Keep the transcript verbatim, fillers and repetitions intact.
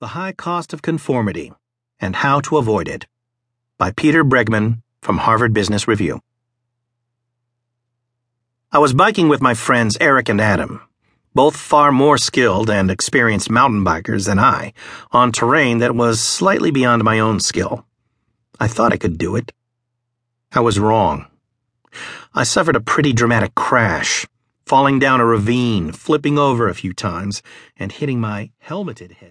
The High Cost of Conformity and How to Avoid It by Peter Bregman from Harvard Business Review. I was biking with my friends Eric and Adam, both far more skilled and experienced mountain bikers than I, on terrain that was slightly beyond my own skill. I thought I could do it. I was wrong. I suffered a pretty dramatic crash, falling down a ravine, flipping over a few times, and hitting my helmeted head.